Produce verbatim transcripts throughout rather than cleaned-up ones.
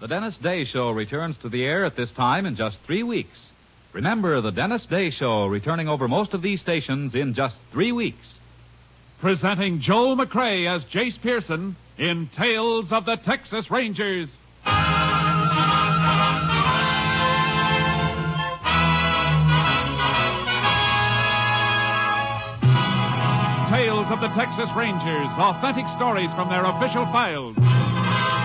The Dennis Day Show returns to the air at this time in just three weeks. Remember, the Dennis Day Show returning over most of these stations in just three weeks. Presenting Joel McCrea as Jace Pearson in Tales of the Texas Rangers. Tales of the Texas Rangers, authentic stories from their official files.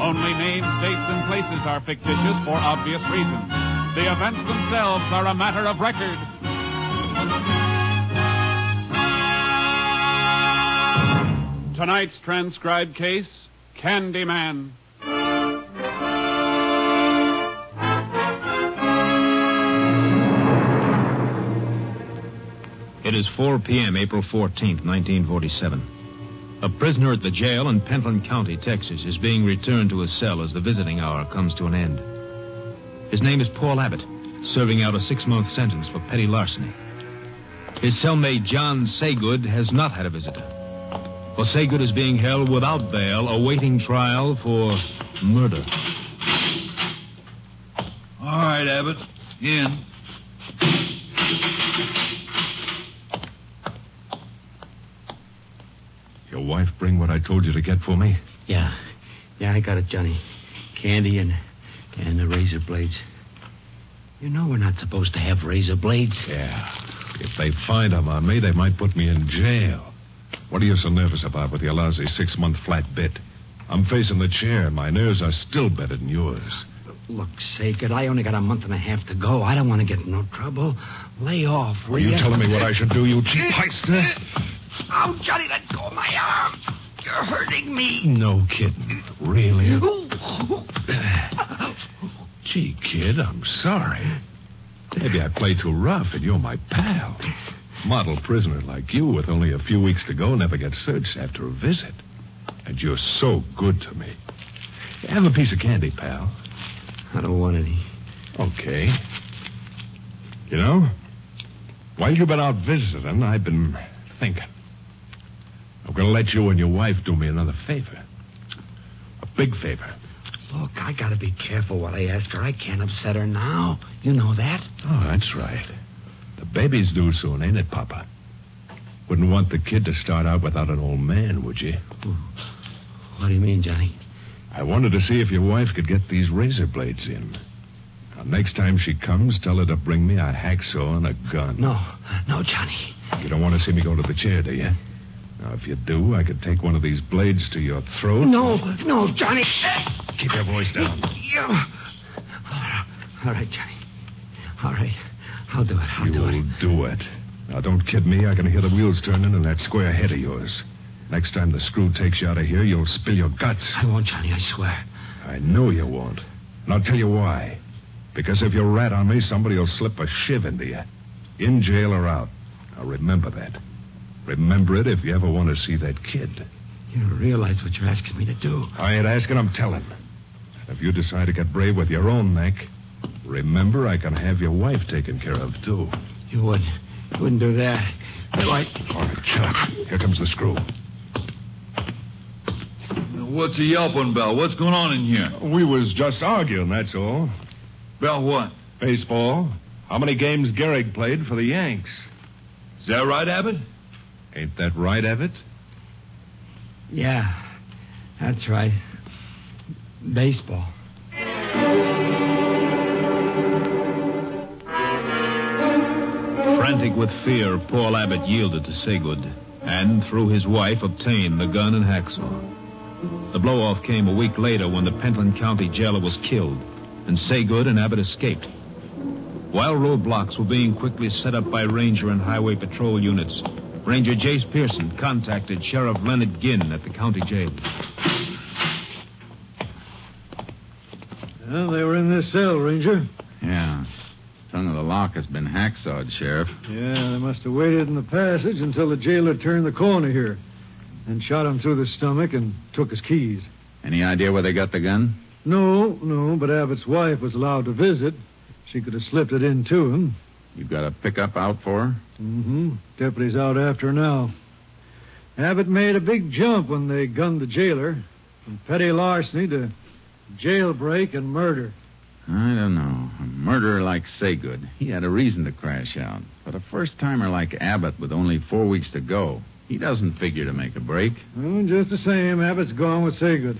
Only names, dates, and places are fictitious for obvious reasons. The events themselves are a matter of record. Tonight's transcribed case, Candy Man. It is four p.m., April fourteenth, nineteen forty-seven. A prisoner at the jail in Pentland County, Texas, is being returned to his cell as the visiting hour comes to an end. His name is Paul Abbott, serving out a six-month sentence for petty larceny. His cellmate, John Saygood, has not had a visitor. For Saygood is being held without bail, awaiting trial for murder. All right, Abbott. In. Your wife bring what I told you to get for me? Yeah. Yeah, I got it, Johnny. Candy and... And the razor blades. You know we're not supposed to have razor blades. Yeah. If they find them on me, they might put me in jail. What are you so nervous about with your lousy six-month flat bit? I'm facing the chair, and my nerves are still better than yours. Look, Saygood, I only got a month and a half to go. I don't want to get in no trouble. Lay off, will Are you ya? Telling me what I should do, you cheap heister? Oh, Johnny, let go of my arm. You're hurting me. No kidding. Really? Gee, kid, I'm sorry. Maybe I play too rough and you're my pal. Model prisoner like you with only a few weeks to go never gets searched after a visit. And you're so good to me. Have a piece of candy, pal. I don't want any. Okay. You know, while you've been out visiting, I've been thinking. I'm going to let you and your wife do me another favor. A big favor. Look, I got to be careful what I ask her. I can't upset her now. You know that? Oh, that's right. The baby's due soon, ain't it, Papa? Wouldn't want the kid to start out without an old man, would you? What do you mean, Johnny? I wanted to see if your wife could get these razor blades in. Now, next time she comes, tell her to bring me a hacksaw and a gun. No, no, Johnny. You don't want to see me go to the chair, do you? Now, if you do, I could take one of these blades to your throat. No, no, Johnny. Keep your voice down. All right, Johnny. All right. I'll do it. I'll you do it. You'll do it. Now, don't kid me. I can hear the wheels turning in that square head of yours. Next time the screw takes you out of here, you'll spill your guts. I won't, Johnny, I swear. I know you won't. And I'll tell you why. Because if you rat on me, somebody will slip a shiv into you. In jail or out. Now, remember that. Remember it if you ever want to see that kid. You don't realize what you're asking me to do. I ain't asking, I'm telling. If you decide to get brave with your own neck, remember I can have your wife taken care of, too. You would. You wouldn't do that. All right, shut up. Here comes the screw. What's he yelping about? What's going on in here? We was just arguing, that's all. About what? Baseball. How many games Gehrig played for the Yanks. Is that right, Abbott? Ain't that right, Abbott? Yeah, that's right. Baseball. Frantic with fear, Paul Abbott yielded to Saygood and, through his wife, obtained the gun and hacksaw. The blow-off came a week later when the Pentland County jailer was killed and Saygood and Abbott escaped. While roadblocks were being quickly set up by Ranger and Highway Patrol units, Ranger Jace Pearson contacted Sheriff Leonard Ginn at the county jail. Well, they were in this cell, Ranger. Yeah. Tongue of the lock has been hacksawed, Sheriff. Yeah, they must have waited in the passage until the jailer turned the corner here and shot him through the stomach and took his keys. Any idea where they got the gun? No, no, but Abbott's wife was allowed to visit. She could have slipped it in to him. You've got a pickup out for her? Mm-hmm. Deputy's out after her now. Abbott made a big jump when they gunned the jailer. From petty larceny to jailbreak and murder. I don't know. A murderer like Saygood, he had a reason to crash out. But a first-timer like Abbott with only four weeks to go, he doesn't figure to make a break. Well, just the same, Abbott's gone with Saygood.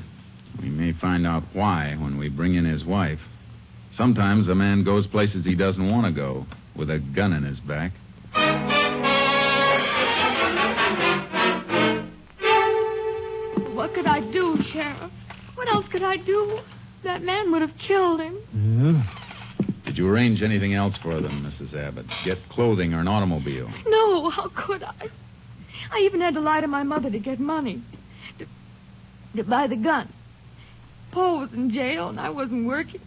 We may find out why when we bring in his wife. Sometimes a man goes places he doesn't want to go with a gun in his back. What could I do, Sheriff? What else could I do? That man would have killed him. Yeah. Did you arrange anything else for them, Missus Abbott? Get clothing or an automobile? No, how could I? I even had to lie to my mother to get money. To, to buy the gun. Paul was in jail and I wasn't working.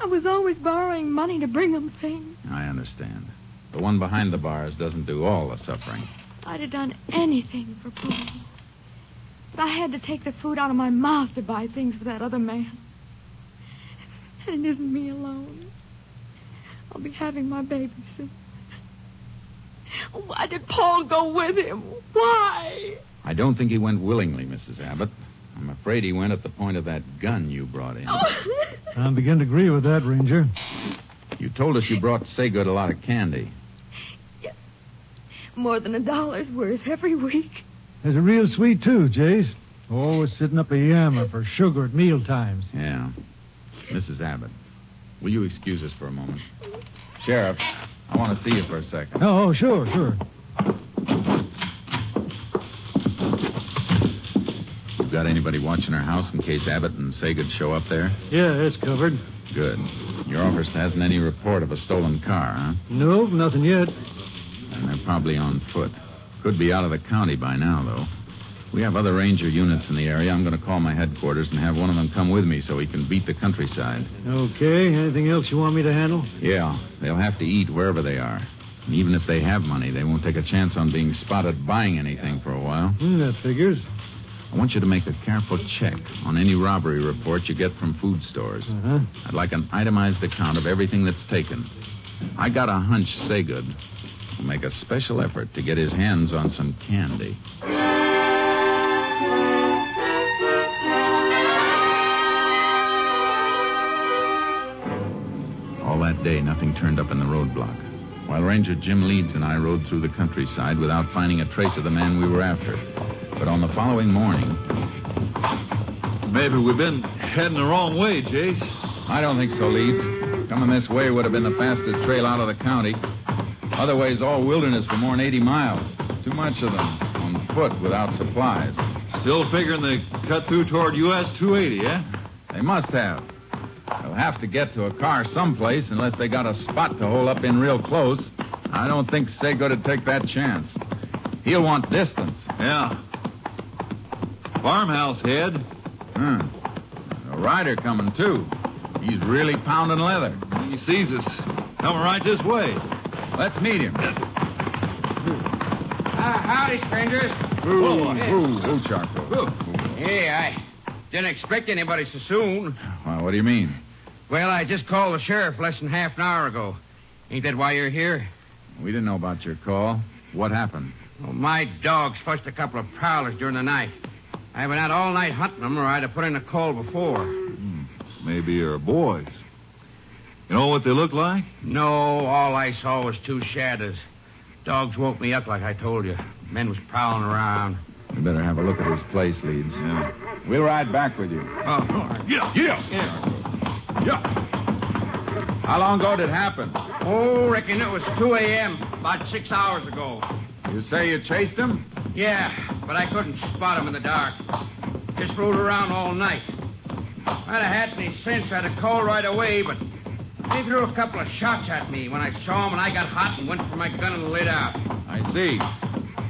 I was always borrowing money to bring them things. I understand. The one behind the bars doesn't do all the suffering. I'd have done anything for Paul. But I had to take the food out of my mouth to buy things for that other man. And it isn't me alone. I'll be having my baby soon. Why did Paul go with him? Why? I don't think he went willingly, Missus Abbott. I'm afraid he went at the point of that gun you brought in. Oh. I begin to agree with that, Ranger. You told us you brought Saygood a lot of candy. Yes. More than a dollar's worth every week. There's a real sweet, too, Jace. Always sitting up a yammer for sugar at meal times. Yeah. Missus Abbott, will you excuse us for a moment? Sheriff, I want to see you for a second. Oh, oh sure, sure. You got anybody watching our house in case Abbott and Saygood show up there? Yeah, it's covered. Good. Your office hasn't any report of a stolen car, huh? No, nothing yet. And they're probably on foot. Could be out of the county by now, though. We have other ranger units in the area. I'm going to call my headquarters and have one of them come with me so he can beat the countryside. Okay. Anything else you want me to handle? Yeah. They'll have to eat wherever they are. And even if they have money, they won't take a chance on being spotted buying anything for a while. Mm, that figures. I want you to make a careful check on any robbery report you get from food stores. Uh-huh. I'd like an itemized account of everything that's taken. I got a hunch Saygood will make a special effort to get his hands on some candy. That day, nothing turned up in the roadblock. While Ranger Jim Leeds and I rode through the countryside without finding a trace of the man we were after. But on the following morning... Maybe we've been heading the wrong way, Jace. I don't think so, Leeds. Coming this way would have been the fastest trail out of the county. Other ways, all wilderness for more than eighty miles. Too much of them on foot without supplies. Still figuring they cut through toward U S two eighty, eh? They must have. They'll have to get to a car someplace unless they got a spot to hole up in real close. I don't think Saygood would take that chance. He'll want distance. Yeah. Farmhouse head. Hmm. A rider coming, too. He's really pounding leather. He sees us. Coming right this way. Let's meet him. Uh, howdy, strangers. Ooh, whoa, hey. ooh, ooh, Charcoal. Ooh. Ooh. Hey, I... didn't expect anybody so soon. Well, what do you mean? Well, I just called the sheriff less than half an hour ago. Ain't that why you're here? We didn't know about your call. What happened? Well, my dogs flushed a couple of prowlers during the night. I went out all night hunting them, or I'd have put in a call before. Hmm. Maybe you're boys. You know what they look like? No, all I saw was two shadows. Dogs woke me up like I told you. Men was prowling around. You better have a look at his place, Leeds. Yeah. We'll ride back with you. Oh, all right. Yeah, yeah, yeah. Yeah. How long ago did it happen? Oh, reckon it was two a.m., about six hours ago. You say you chased him? Yeah, but I couldn't spot him in the dark. Just rode around all night. I'd have had any sense, I'd have called right away, but he threw a couple of shots at me when I saw him, and I got hot and went for my gun and lit out. I see.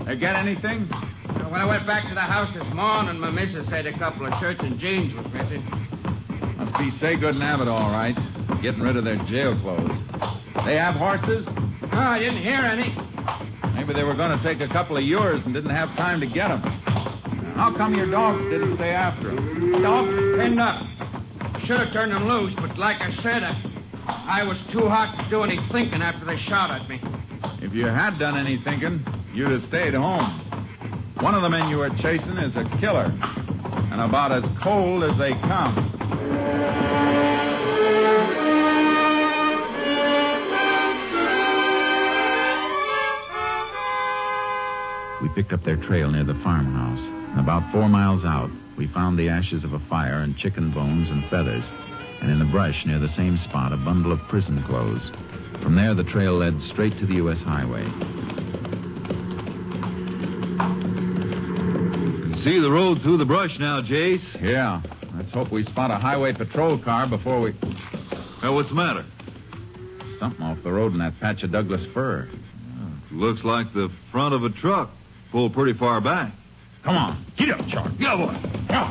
They get anything? When I went back to the house this morning, my missus said a couple of shirts and jeans was missing. Must be Saygood and Abbott, all right. Getting rid of their jail clothes. They have horses? No, I didn't hear any. Maybe they were going to take a couple of yours and didn't have time to get them. How come your dogs didn't stay after them? Dogs pinned up. Should have turned them loose, but like I said, I, I was too hot to do any thinking after they shot at me. If you had done any thinking, you'd have stayed home. One of the men you were chasing is a killer, and about as cold as they come. We picked up their trail near the farmhouse, and about four miles out, we found the ashes of a fire and chicken bones and feathers, and in the brush near the same spot, a bundle of prison clothes. From there, the trail led straight to the U S highway. You can see the road through the brush now, Jace. Yeah. Let's hope we spot a highway patrol car before we... Well, what's the matter? Something off the road in that patch of Douglas fir. It looks like the front of a truck. Pulled pretty far back. Come on. Get up, Charlie. Yeah, boy. Yeah.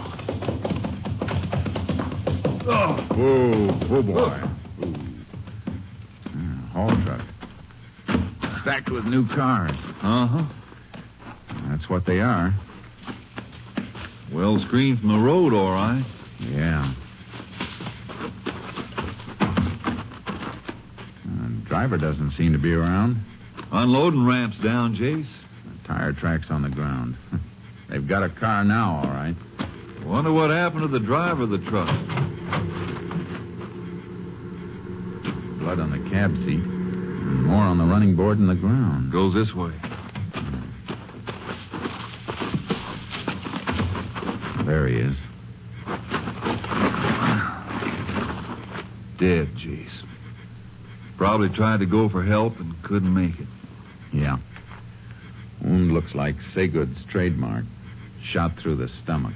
Oh. Whoa. Whoa, boy. Whoa. Uh, haul truck. Stacked with new cars. Uh-huh. That's what they are. Well screened from the road, all right. Yeah. Uh, driver doesn't seem to be around. Unloading ramps down, Jace. Tire tracks on the ground. They've got a car now, all right. Wonder what happened to the driver of the truck. Blood on the cab seat. And more on the running board and the ground. Goes this way. There he is. Dead, Jace. Probably tried to go for help and couldn't make it. Yeah. Wound looks like Saygood's trademark. Shot through the stomach.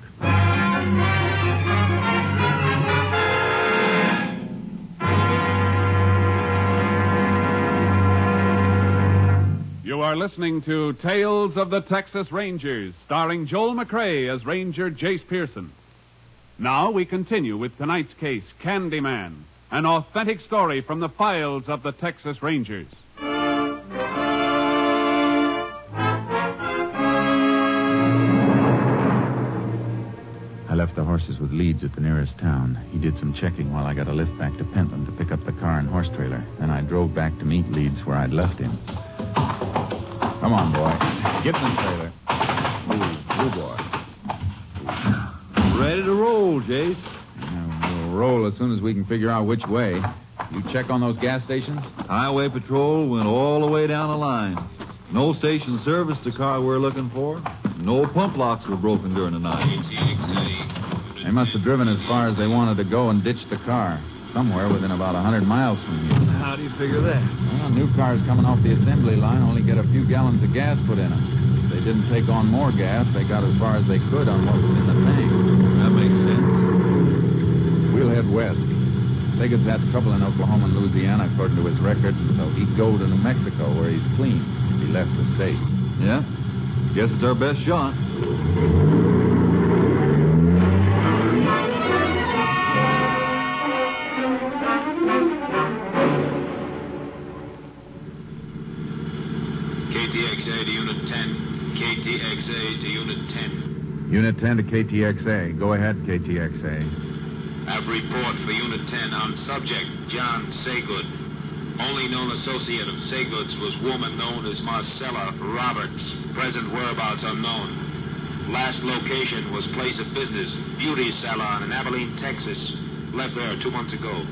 You are listening to Tales of the Texas Rangers, starring Joel McCrea as Ranger Jace Pearson. Now we continue with tonight's case, Candy Man, an authentic story from the files of the Texas Rangers. I left the horses with Leeds at the nearest town. He did some checking while I got a lift back to Pentland to pick up the car and horse trailer. Then I drove back to meet Leeds where I'd left him. Come on, boy. Get in the trailer. Oh, good boy. Ready to roll, Jace. Yeah, we'll roll as soon as we can figure out which way. You check on those gas stations? Highway patrol went all the way down the line. No station serviced the car we're looking for. No pump locks were broken during the night. They must have driven as far as they wanted to go and ditched the car. Somewhere within about one hundred miles from here. How do you figure that? Well, new cars coming off the assembly line only get a few gallons of gas put in them. If they didn't take on more gas, they got as far as they could on what was in the tank. That makes sense. We'll head west. Saygood's had trouble in Oklahoma and Louisiana, according to his record, and so he'd go to New Mexico, where he's clean, if he left the state. Yeah? Guess it's our best shot. K T X A to Unit ten. K T X A to Unit ten. Unit ten to K T X A. Go ahead, K T X A. Have report for Unit ten on subject John Saygood. Only known associate of Saygood's was woman known as Marcella Roberts. Present whereabouts unknown. Last location was place of business, beauty salon in Abilene, Texas. Left there two months ago.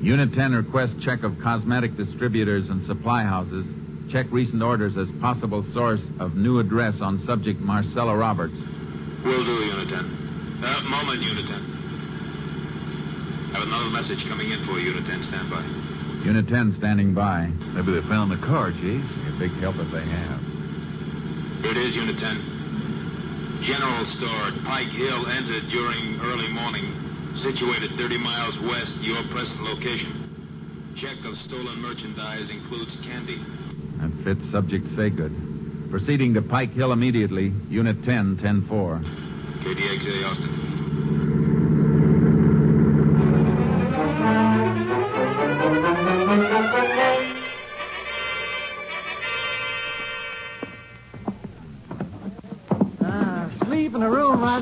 Unit ten requests check of cosmetic distributors and supply houses. Check recent orders as possible source of new address on subject Marcella Roberts. Will do, Unit ten. Uh, moment, Unit ten. I have another message coming in for you, Unit ten. Stand by. Unit ten standing by. Maybe they found the car, Jace. A big help if they have. Here it is, Unit ten. General store at Pike Hill entered during early morning, situated thirty miles west your present location. Check of stolen merchandise includes candy. That fits Subject Saygood. Proceeding to Pike Hill immediately, Unit ten, ten four. K T X A, Austin.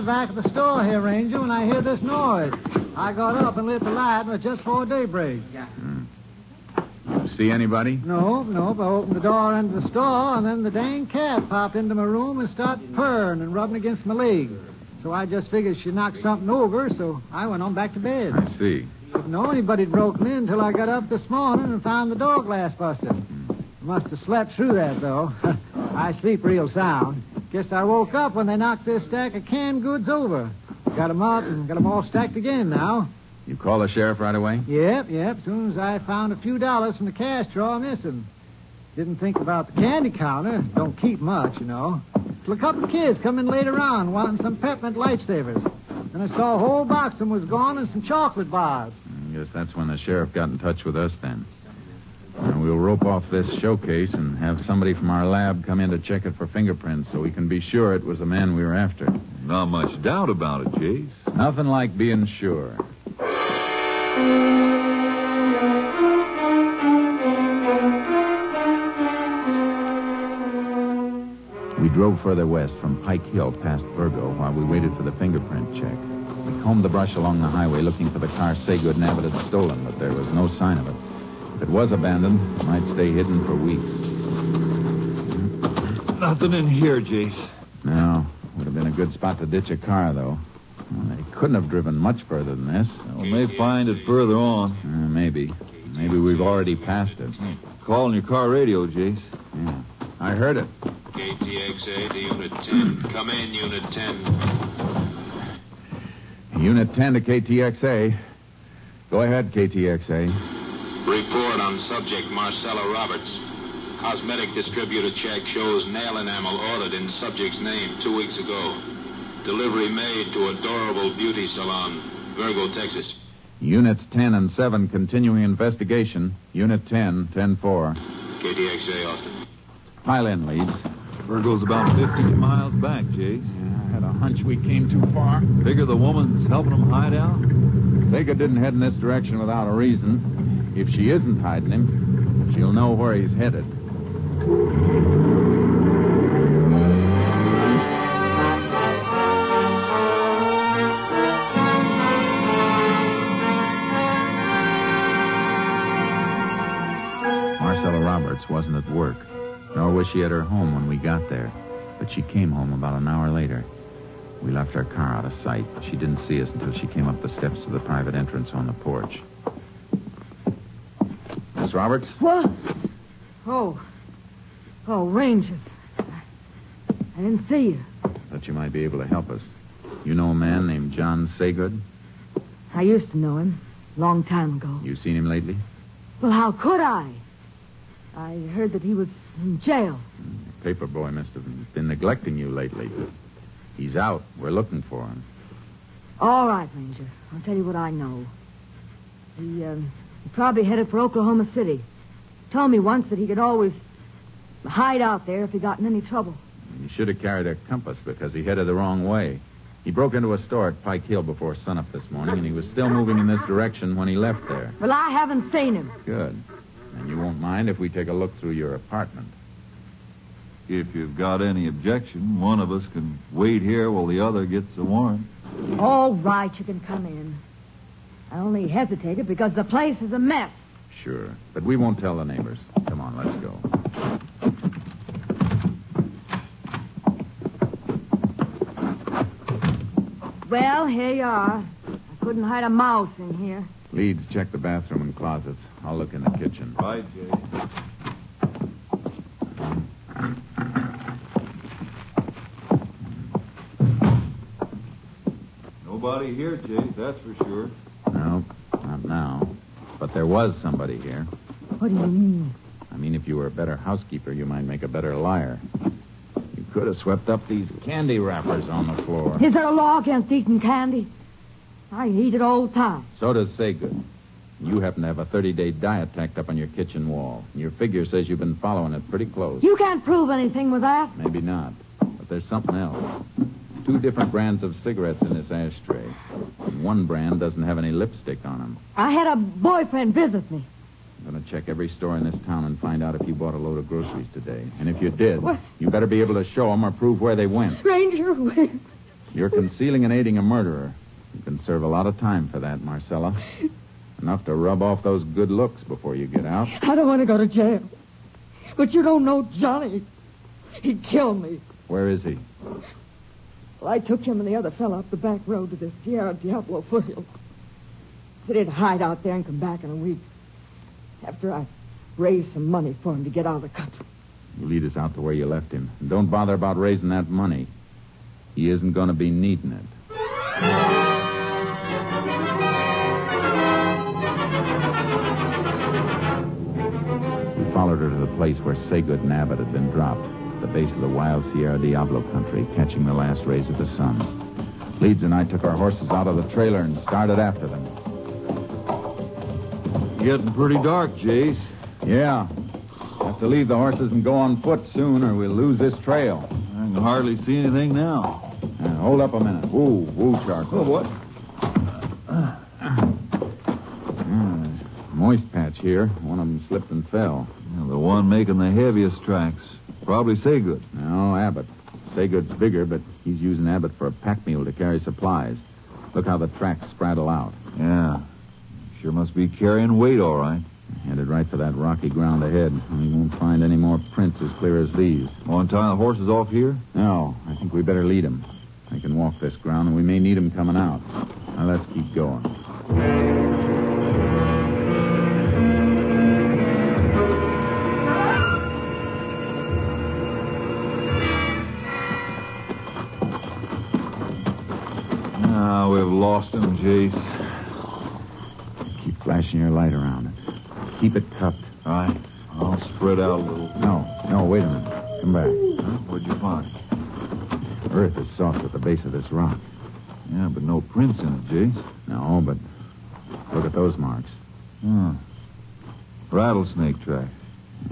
Back at the store here, Ranger, when I hear this noise. I got up and lit the light, and it was just before daybreak. Yeah. Hmm. You see anybody? No, no, but I opened the door into the store, and then the dang cat popped into my room and started purring and rubbing against my leg. So I just figured she knocked something over, so I went on back to bed. I see. Didn't know anybody had broken in until I got up this morning and found the door glass busted. I must have slept through that, though. I sleep real sound. Guess I woke up when they knocked this stack of canned goods over. Got them out and got them all stacked again now. You call the sheriff right away? Yep, yep. As soon as I found a few dollars from the cash drawer missing. Didn't think about the candy counter. Don't keep much, you know. Till a couple of kids come in later on wanting some peppermint lifesavers. Then I saw a whole box of them was gone and some chocolate bars. I guess that's when the sheriff got in touch with us then. And we'll rope off this showcase and have somebody from our lab come in to check it for fingerprints so we can be sure it was the man we were after. Not much doubt about it, Jace. Nothing like being sure. We drove further west from Pike Hill past Virgo while we waited for the fingerprint check. We combed the brush along the highway looking for the car Saygood and Abbott had stolen, but there was no sign of it. If it was abandoned, it might stay hidden for weeks. Nothing in here, Jace. No. Would have been a good spot to ditch a car, though. Well, they couldn't have driven much further than this. We may find it further on. Uh, maybe. Maybe we've already passed it. Call on your car radio, Jace. Yeah. I heard it. K T X A to Unit ten. Come in, Unit ten. Unit ten to K T X A. Go ahead, K T X A. Report on subject Marcella Roberts. Cosmetic distributor check shows nail enamel ordered in subject's name two weeks ago. Delivery made to Adorable Beauty Salon, Virgo, Texas. Units ten and seven continuing investigation. Unit ten, ten four. K T X A, Austin. Pile in, Leeds. Virgo's about fifty miles back, Jace. Yeah, I had a hunch we came too far. Figure the woman's helping them hide out? Saygood didn't head in this direction without a reason. If she isn't hiding him, she'll know where he's headed. Marcella Roberts wasn't at work, nor was she at her home when we got there. But she came home about an hour later. We left her car out of sight. She didn't see us until she came up the steps to the private entrance on the porch. Roberts? What? Oh. Oh, Rangers. I didn't see you. Thought you might be able to help us. You know a man named John Saygood? I used to know him. Long time ago. You seen him lately? Well, how could I? I heard that he was in jail. The paperboy must have been neglecting you lately. He's out. We're looking for him. All right, Ranger. I'll tell you what I know. He, um... He probably headed for Oklahoma City. Told me once that he could always hide out there if he got in any trouble. He should have carried a compass because he headed the wrong way. He broke into a store at Pike Hill before sunup this morning, and he was still moving in this direction when he left there. Well, I haven't seen him. Good. And you won't mind if we take a look through your apartment. If you've got any objection, one of us can wait here while the other gets the warrant. All right, you can come in. I only hesitated because the place is a mess. Sure, but we won't tell the neighbors. Come on, let's go. Well, here you are. I couldn't hide a mouse in here. Leeds, check the bathroom and closets. I'll look in the kitchen. Right, Jay. Nobody here, Jay, that's for sure. No, not now. But there was somebody here. What do you mean? I mean, if you were a better housekeeper, you might make a better liar. You could have swept up these candy wrappers on the floor. Is there a law against eating candy? I eat it all the time. So does Saygood. You happen to have a thirty-day diet tacked up on your kitchen wall. Your figure says you've been following it pretty close. You can't prove anything with that. Maybe not, but there's something else. Two different brands of cigarettes in this ashtray. One brand doesn't have any lipstick on them. I had a boyfriend visit me. I'm going to check every store in this town and find out if you bought a load of groceries today. And if you did, what? You better be able to show them or prove where they went. Ranger, wait. You're concealing and aiding a murderer. You can serve a lot of time for that, Marcella. Enough to rub off those good looks before you get out. I don't want to go to jail. But you don't know Johnny. He killed me. Where is he? Well, I took him and the other fellow up the back road to the Sierra Diablo foothill. They didn't hide out there and come back in a week. After I raised some money for him to get out of the country. You lead us out to where you left him. And don't bother about raising that money. He isn't going to be needing it. Followed her to the place where Saygood and Abbott had been dropped, at the base of the wild Sierra Diablo country, catching the last rays of the sun. Leeds and I took our horses out of the trailer and started after them. Getting pretty dark, Jace. Yeah. Have to leave the horses and go on foot soon, or we'll lose this trail. I can hardly see anything now. Uh, hold up a minute. Woo, woo, charcoal. Oh, what? Uh, uh, moist patch here. One of them slipped and fell. Well, the one making the heaviest tracks. Probably Saygood. No, Abbott. Saygood's bigger, but he's using Abbott for a pack mule to carry supplies. Look how the tracks spraddle out. Yeah. Sure must be carrying weight, all right. Headed right for that rocky ground ahead. We won't find any more prints as clear as these. Want to tie the horses off here? No. I think we better lead them. They can walk this ground, and we may need them coming out. Now, let's keep going. Lost him, Jace. Keep flashing your light around it. Keep it cupped. All right. I'll spread out a little. No, no, wait a minute. Come back. Huh? What'd you find? Earth is soft at the base of this rock. Yeah, but no prints in it, Jace. No, but look at those marks. Hmm. Rattlesnake track.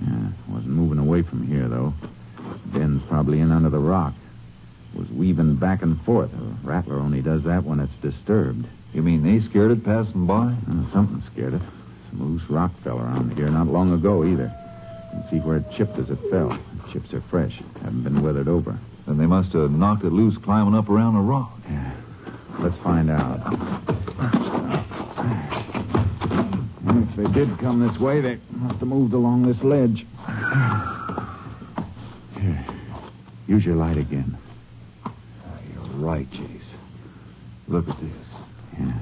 Yeah, wasn't moving away from here, though. Den's probably in under the rock. Was weaving back and forth. A rattler only does that when it's disturbed. You mean they scared it passing by? Uh, something scared it. Some loose rock fell around here not long ago, either. You can see where it chipped as it fell. The chips are fresh. Haven't been weathered over. Then they must have knocked it loose climbing up around the rock. Yeah. Let's find out. And if they did come this way, they must have moved along this ledge. Here. Use your light again. Right, Jace. Look at this. Yeah.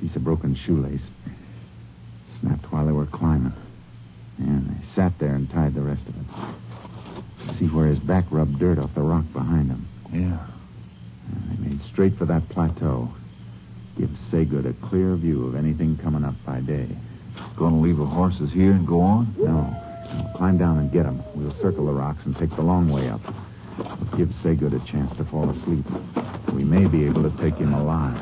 Piece of broken shoelace. Snapped while they were climbing. And they sat there and tied the rest of it. See where his back rubbed dirt off the rock behind him. Yeah. And they made straight for that plateau. Gives Saygood a clear view of anything coming up by day. Gonna leave the horses here and go on? No. Now, climb down and get them. We'll circle the rocks and take the long way up. It gives Saygood a chance to fall asleep. We may be able to take him alive.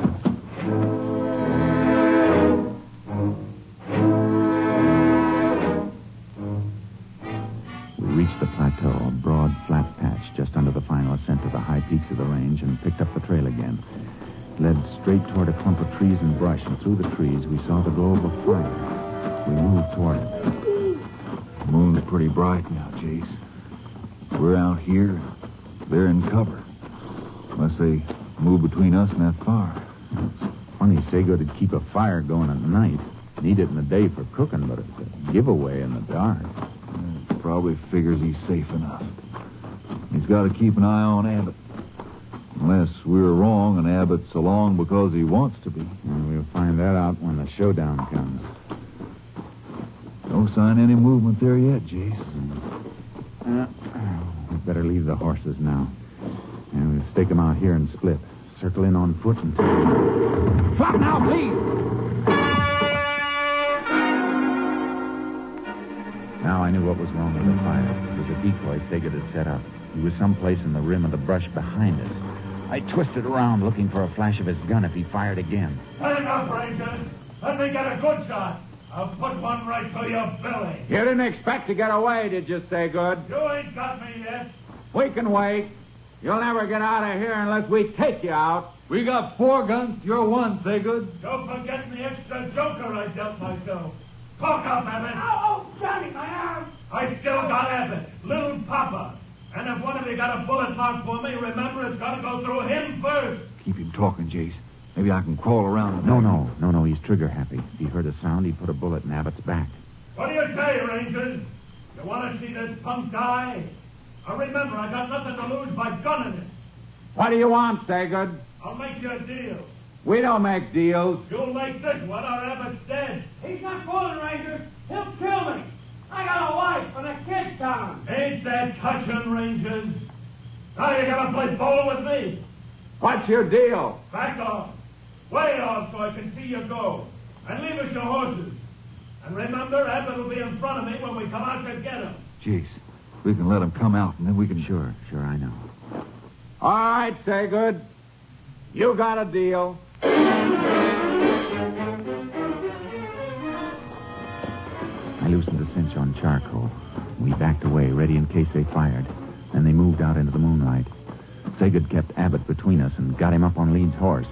We reached the plateau, a broad, flat patch just under the final ascent to the high peaks of the range, and picked up the trail again. Led straight toward a clump of trees and brush, and through the trees we saw the glow of a fire. We moved toward it. The moon's pretty bright now, Jace. We're out here. They're in cover. Unless they move between us and that fire. It's funny Saygood would keep a fire going at night. Need it in the day for cooking, but it's a giveaway in the dark. Yeah, probably figures he's safe enough. He's got to keep an eye on Abbott. Unless we're wrong and Abbott's along because he wants to be. And we'll find that out when the showdown comes. No sign any movement there yet, Jason. Uh, we'd better leave the horses now. And we'll stake them out here and split. Circle in on foot and... Drop now, please! Now I knew what was wrong with the fire. It was a decoy Saygood had set up. He was someplace in the rim of the brush behind us. I twisted around looking for a flash of his gun if he fired again. Hang up, Rangers. Let me get a good shot. I'll put one right through your belly. You didn't expect to get away, did you, Saygood? You ain't got me yet. We can wait. You'll never get out of here unless we take you out. We got four guns to your one, Saygood. Don't forget the extra joker I dealt myself. Talk up, Abbott. Oh, oh, Johnny, my arm. I still got Abbott, little Papa. And if one of you got a bullet mark for me, remember it's got to go through him first. Keep him talking, Jace. Maybe I can crawl around. No, no, no, no. He's trigger happy. He heard a sound. He put a bullet in Abbott's back. What do you say, Rangers? You want to see this punk die? Now remember, I got nothing to lose by gunning it. What do you want, Saygood? I'll make you a deal. We don't make deals. You'll make this one or Abbott's dead. He's not fooling, Rangers. He'll kill me. I got a wife and a kid down. Ain't that touching, Rangers? Now you're going to play ball with me. What's your deal? Back off. Way off so I can see you go. And leave us your horses. And remember, Abbott will be in front of me when we come out to get him. Jeez. We can let him come out and then we can... Sure, sure, I know. All right, Saygood. You got a deal. I loosened the cinch on Charcoal. We backed away, ready in case they fired. Then they moved out into the moonlight. Saygood kept Abbott between us and got him up on Leeds' horse.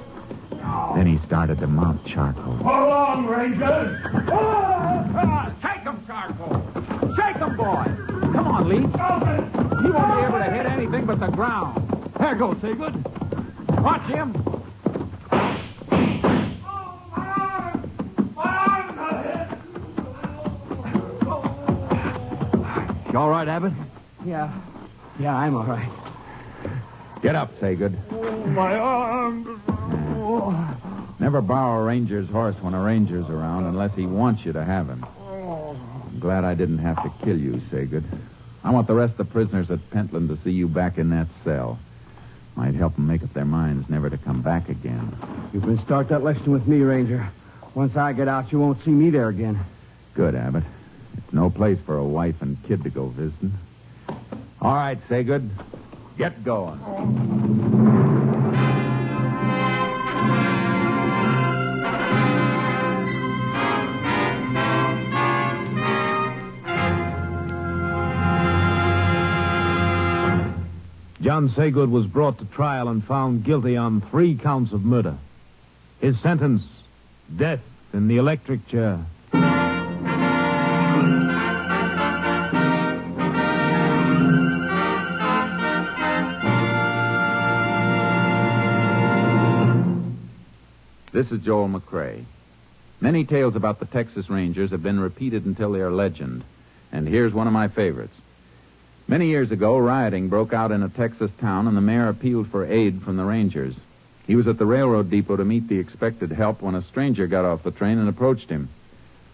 Then he started to mount Charcoal. Hold on, Rangers! Ah! Take him, Charcoal! Shake him, boy! Come on, Leeds. You won't be able to hit anything but the ground. There goes Saygood. Watch him. Oh, my arm! My arm's not hit! Oh. You all right, Abbott? Yeah. Yeah, I'm all right. Get up, Saygood. Oh, my arm! Never borrow a ranger's horse when a ranger's around unless he wants you to have him. I'm glad I didn't have to kill you, Saygood. I want the rest of the prisoners at Pentland to see you back in that cell. Might help them make up their minds never to come back again. You can start that lesson with me, Ranger. Once I get out, you won't see me there again. Good, Abbott. It's no place for a wife and kid to go visiting. All right, Saygood. Get going. John Saygood was brought to trial and found guilty on three counts of murder. His sentence, death in the electric chair. This is Joel McCrea. Many tales about the Texas Rangers have been repeated until they are legend, and here's one of my favorites. Many years ago, rioting broke out in a Texas town, and the mayor appealed for aid from the Rangers. He was at the railroad depot to meet the expected help when a stranger got off the train and approached him.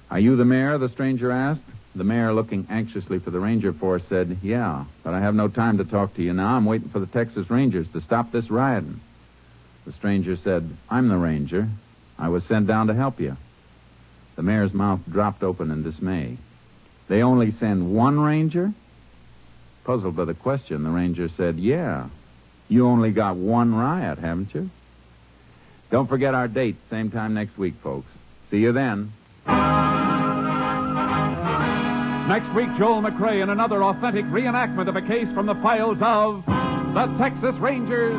"Are you the mayor?" the stranger asked. The mayor, looking anxiously for the Ranger force, said, "Yeah, but I have no time to talk to you now. I'm waiting for the Texas Rangers to stop this rioting." The stranger said, "I'm the Ranger. I was sent down to help you." The mayor's mouth dropped open in dismay. "They only send one Ranger?" Puzzled by the question, the Ranger said, "Yeah. You only got one riot, haven't you?" Don't forget our date, same time next week, folks. See you then. Next week, Joel McCrea in another authentic reenactment of a case from the files of the Texas Rangers.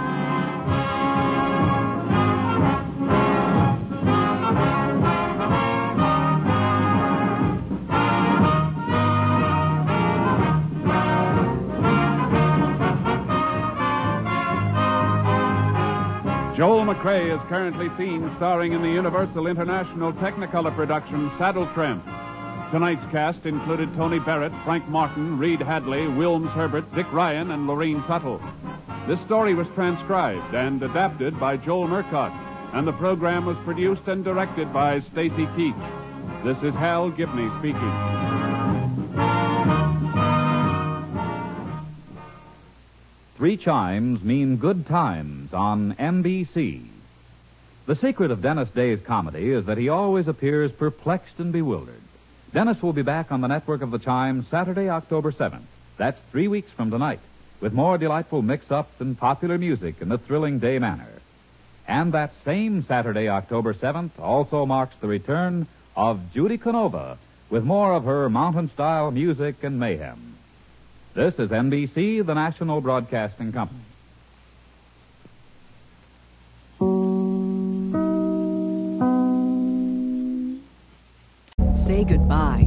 Joel McCrea is currently seen starring in the Universal International Technicolor production, Saddle Tramp. Tonight's cast included Tony Barrett, Frank Martin, Reed Hadley, Wilms Herbert, Dick Ryan, and Lorene Tuttle. This story was transcribed and adapted by Joel Murcott, and the program was produced and directed by Stacy Keach. This is Hal Gibney speaking. Three chimes mean good times on N B C. The secret of Dennis Day's comedy is that he always appears perplexed and bewildered. Dennis will be back on the network of the Chime Saturday, October seventh. That's three weeks from tonight, with more delightful mix-ups and popular music in the thrilling day manner. And that same Saturday, October seventh, also marks the return of Judy Canova with more of her mountain-style music and mayhem. This is N B C, the National Broadcasting Company. Say goodbye